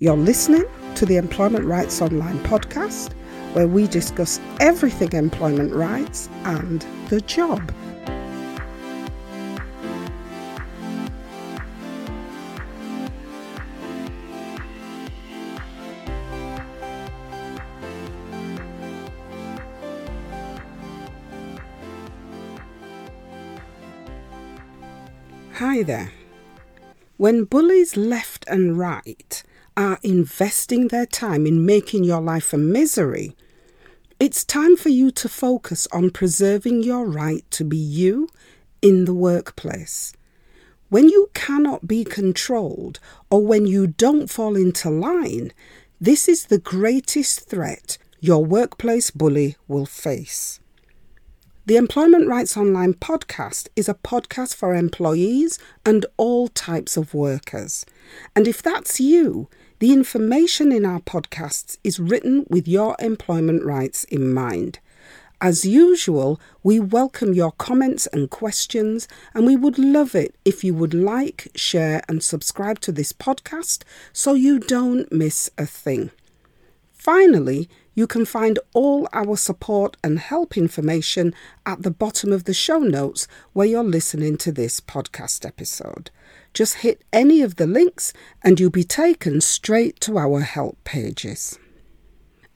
You're listening to the Employment Rights Online podcast, where we discuss everything employment rights and the job. Hi there. When bullies left and right are investing their time in making your life a misery, it's time for you to focus on preserving your right to be you in the workplace. When you cannot be controlled or when you don't fall into line, this is the greatest threat your workplace bully will face. The Employment Rights Online podcast is a podcast for employees and all types of workers. And if that's you, the information in our podcasts is written with your employment rights in mind. As usual, we welcome your comments and questions, and we would love it if you would like, share, and subscribe to this podcast so you don't miss a thing. Finally, you can find all our support and help information at the bottom of the show notes where you're listening to this podcast episode. Just hit any of the links and you'll be taken straight to our help pages.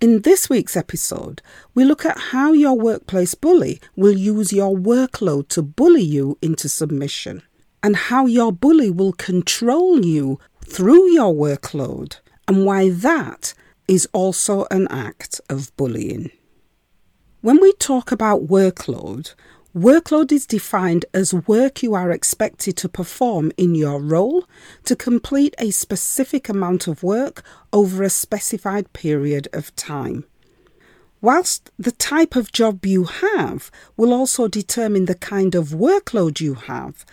In this week's episode, we look at how your workplace bully will use your workload to bully you into submission, and how your bully will control you through your workload, and why that is also an act of bullying. When we talk about workload, workload is defined as work you are expected to perform in your role to complete a specific amount of work over a specified period of time. Whilst the type of job you have will also determine the kind of workload you have,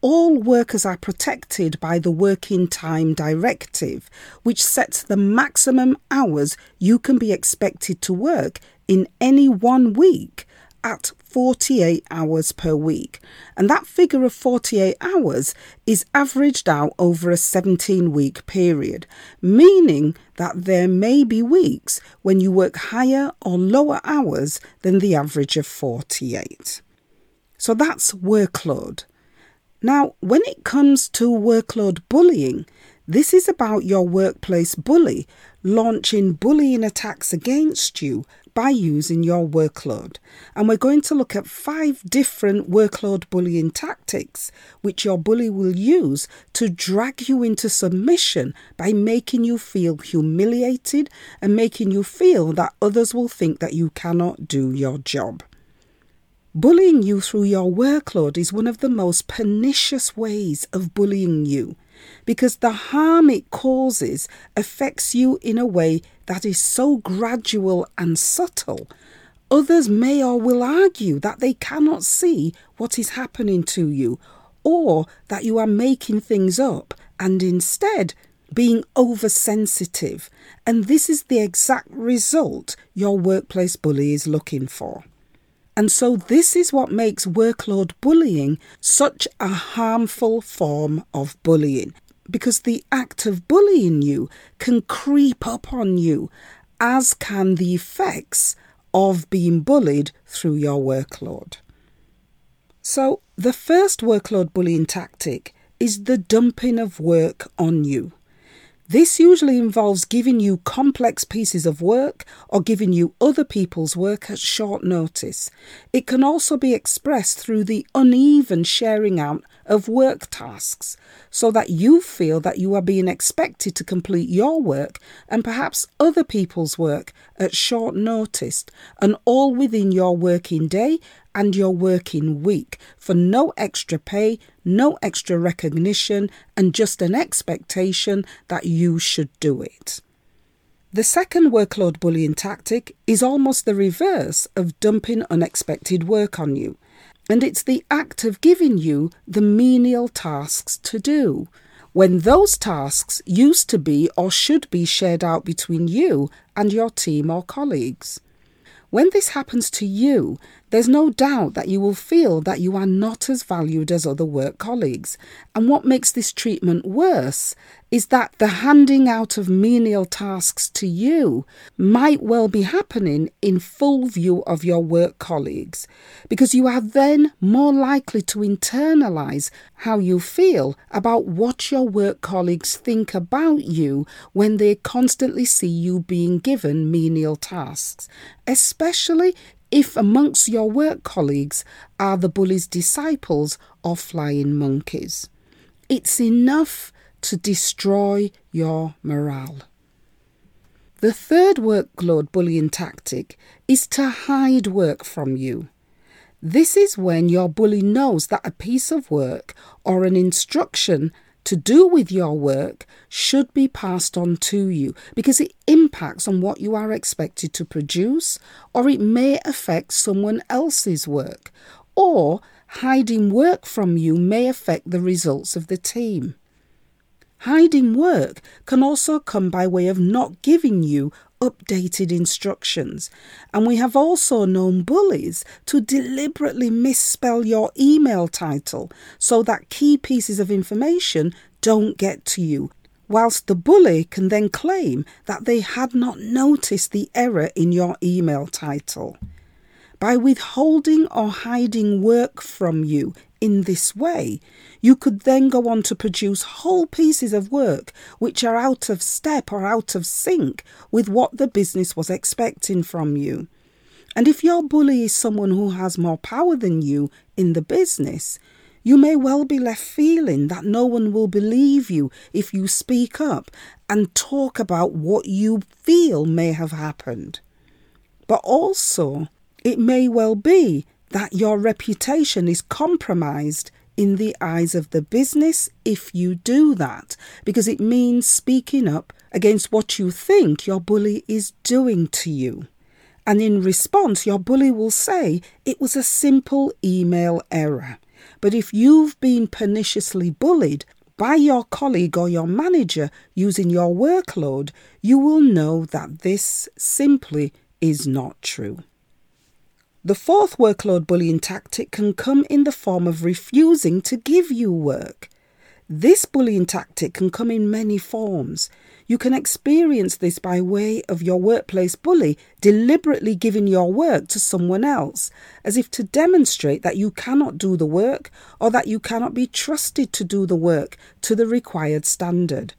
all workers are protected by the Working Time Directive, which sets the maximum hours you can be expected to work in any one week at 48 hours per week. And that figure of 48 hours is averaged out over a 17-week period, meaning that there may be weeks when you work higher or lower hours than the average of 48. So that's workload. Now, when it comes to workload bullying, this is about your workplace bully launching bullying attacks against you by using your workload. And we're going to look at 5 different workload bullying tactics which your bully will use to drag you into submission by making you feel humiliated and making you feel that others will think that you cannot do your job. Bullying you through your workload is one of the most pernicious ways of bullying you, because the harm it causes affects you in a way that is so gradual and subtle, others may or will argue that they cannot see what is happening to you, or that you are making things up and instead being oversensitive. And this is the exact result your workplace bully is looking for. And so this is what makes workload bullying such a harmful form of bullying, because the act of bullying you can creep up on you, as can the effects of being bullied through your workload. So the first workload bullying tactic is the dumping of work on you. This usually involves giving you complex pieces of work or giving you other people's work at short notice. It can also be expressed through the uneven sharing out of work tasks, so that you feel that you are being expected to complete your work and perhaps other people's work at short notice, and all within your working day and your working week, for no extra pay, no extra recognition, and just an expectation that you should do it. The second workload bullying tactic is almost the reverse of dumping unexpected work on you, and it's the act of giving you the menial tasks to do, when those tasks used to be or should be shared out between you and your team or colleagues. When this happens to you, There's no doubt that you will feel that you are not as valued as other work colleagues, and what makes this treatment worse is that the handing out of menial tasks to you might well be happening in full view of your work colleagues, because you are then more likely to internalise how you feel about what your work colleagues think about you when they constantly see you being given menial tasks, especially if amongst your work colleagues are the bully's disciples or flying monkeys. It's enough to destroy your morale. The third workload bullying tactic is to hide work from you. This is when your bully knows that a piece of work or an instruction to do with your work should be passed on to you because it impacts on what you are expected to produce, or it may affect someone else's work, or hiding work from you may affect the results of the team. Hiding work can also come by way of not giving you updated instructions, and we have also known bullies to deliberately misspell your email title so that key pieces of information don't get to you, whilst the bully can then claim that they had not noticed the error in your email title. By withholding or hiding work from you in this way, you could then go on to produce whole pieces of work which are out of step or out of sync with what the business was expecting from you. And if your bully is someone who has more power than you in the business, you may well be left feeling that no one will believe you if you speak up and talk about what you feel may have happened. But also, it may well be that your reputation is compromised in the eyes of the business if you do that, because it means speaking up against what you think your bully is doing to you. And in response, your bully will say it was a simple email error. But if you've been perniciously bullied by your colleague or your manager using your workload, you will know that this simply is not true. The fourth workload bullying tactic can come in the form of refusing to give you work. This bullying tactic can come in many forms. You can experience this by way of your workplace bully deliberately giving your work to someone else, as if to demonstrate that you cannot do the work or that you cannot be trusted to do the work to the required standard.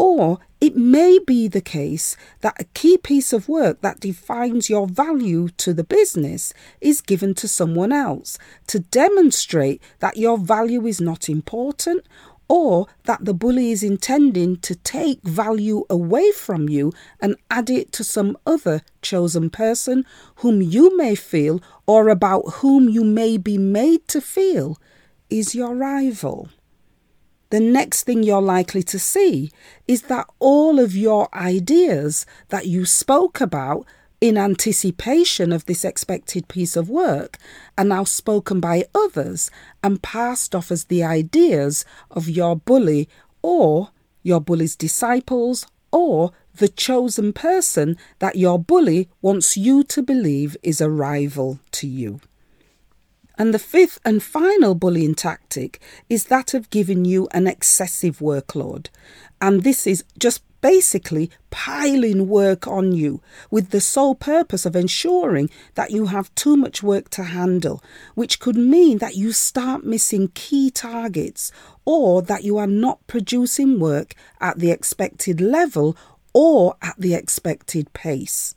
Or it may be the case that a key piece of work that defines your value to the business is given to someone else to demonstrate that your value is not important, or that the bully is intending to take value away from you and add it to some other chosen person whom you may feel, or about whom you may be made to feel, is your rival. The next thing you're likely to see is that all of your ideas that you spoke about in anticipation of this expected piece of work are now spoken by others and passed off as the ideas of your bully or your bully's disciples or the chosen person that your bully wants you to believe is a rival to you. And the fifth and final bullying tactic is that of giving you an excessive workload. And this is just basically piling work on you with the sole purpose of ensuring that you have too much work to handle, which could mean that you start missing key targets or that you are not producing work at the expected level or at the expected pace.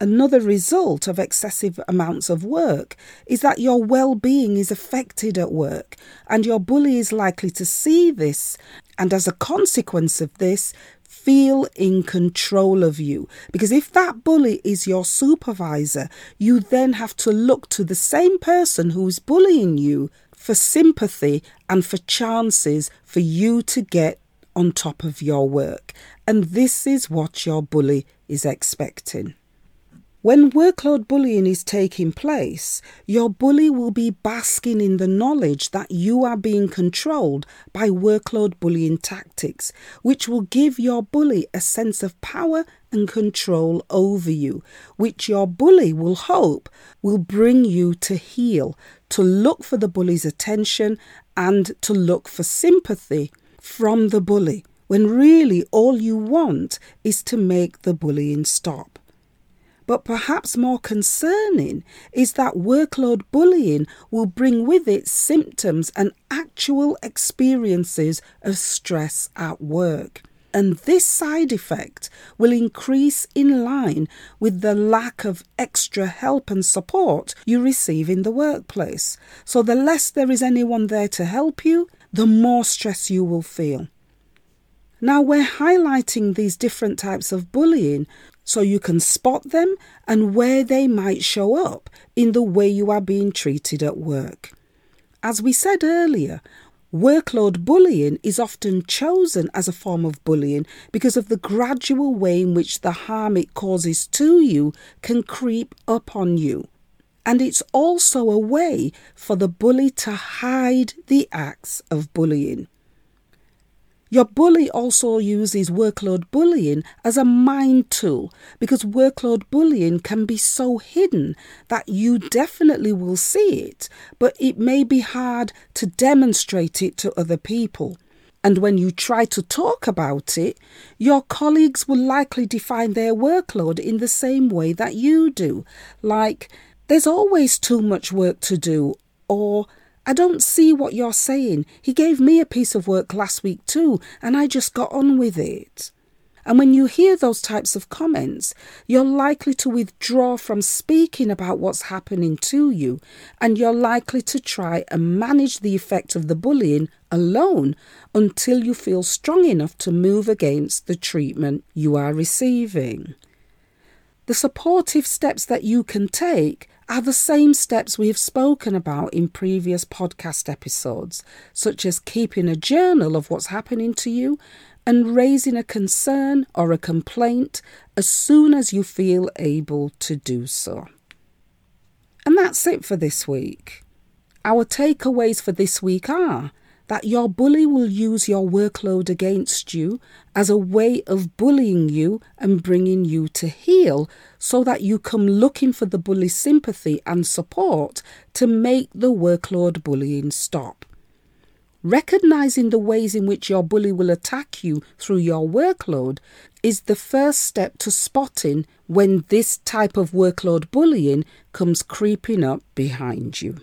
Another result of excessive amounts of work is that your well-being is affected at work, and your bully is likely to see this and, as a consequence of this, feel in control of you. Because if that bully is your supervisor, you then have to look to the same person who's bullying you for sympathy and for chances for you to get on top of your work. And this is what your bully is expecting. When workload bullying is taking place, your bully will be basking in the knowledge that you are being controlled by workload bullying tactics, which will give your bully a sense of power and control over you, which your bully will hope will bring you to heal, to look for the bully's attention and to look for sympathy from the bully, when really all you want is to make the bullying stop. But perhaps more concerning is that workload bullying will bring with it symptoms and actual experiences of stress at work. And this side effect will increase in line with the lack of extra help and support you receive in the workplace. So the less there is anyone there to help you, the more stress you will feel. Now, we're highlighting these different types of bullying so you can spot them and where they might show up in the way you are being treated at work. As we said earlier, workload bullying is often chosen as a form of bullying because of the gradual way in which the harm it causes to you can creep up on you. And it's also a way for the bully to hide the acts of bullying. Your bully also uses workload bullying as a mind tool because workload bullying can be so hidden that you definitely will see it, but it may be hard to demonstrate it to other people. And when you try to talk about it, your colleagues will likely define their workload in the same way that you do, like, "There's always too much work to do," or "I don't see what you're saying. He gave me a piece of work last week too, and I just got on with it." And when you hear those types of comments, you're likely to withdraw from speaking about what's happening to you, and you're likely to try and manage the effect of the bullying alone until you feel strong enough to move against the treatment you are receiving. The supportive steps that you can take are the same steps we have spoken about in previous podcast episodes, such as keeping a journal of what's happening to you and raising a concern or a complaint as soon as you feel able to do so. And that's it for this week. Our takeaways for this week are that your bully will use your workload against you as a way of bullying you and bringing you to heal so that you come looking for the bully's sympathy and support to make the workload bullying stop. Recognizing the ways in which your bully will attack you through your workload is the first step to spotting when this type of workload bullying comes creeping up behind you.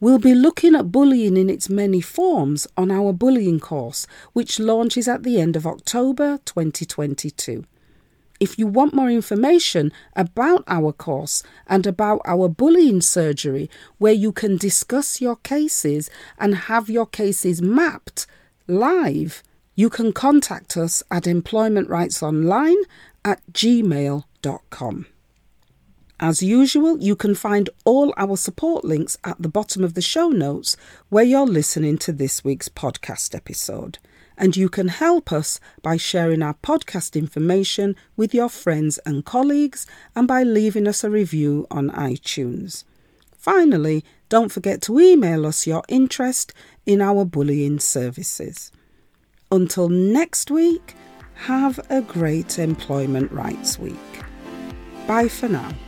We'll be looking at bullying in its many forms on our bullying course, which launches at the end of October 2022. If you want more information about our course and about our bullying surgery, where you can discuss your cases and have your cases mapped live, you can contact us at employmentrightsonline@gmail.com. As usual, you can find all our support links at the bottom of the show notes where you're listening to this week's podcast episode. And you can help us by sharing our podcast information with your friends and colleagues and by leaving us a review on iTunes. Finally, don't forget to email us your interest in our bullying services. Until next week, have a great Employment Rights Week. Bye for now.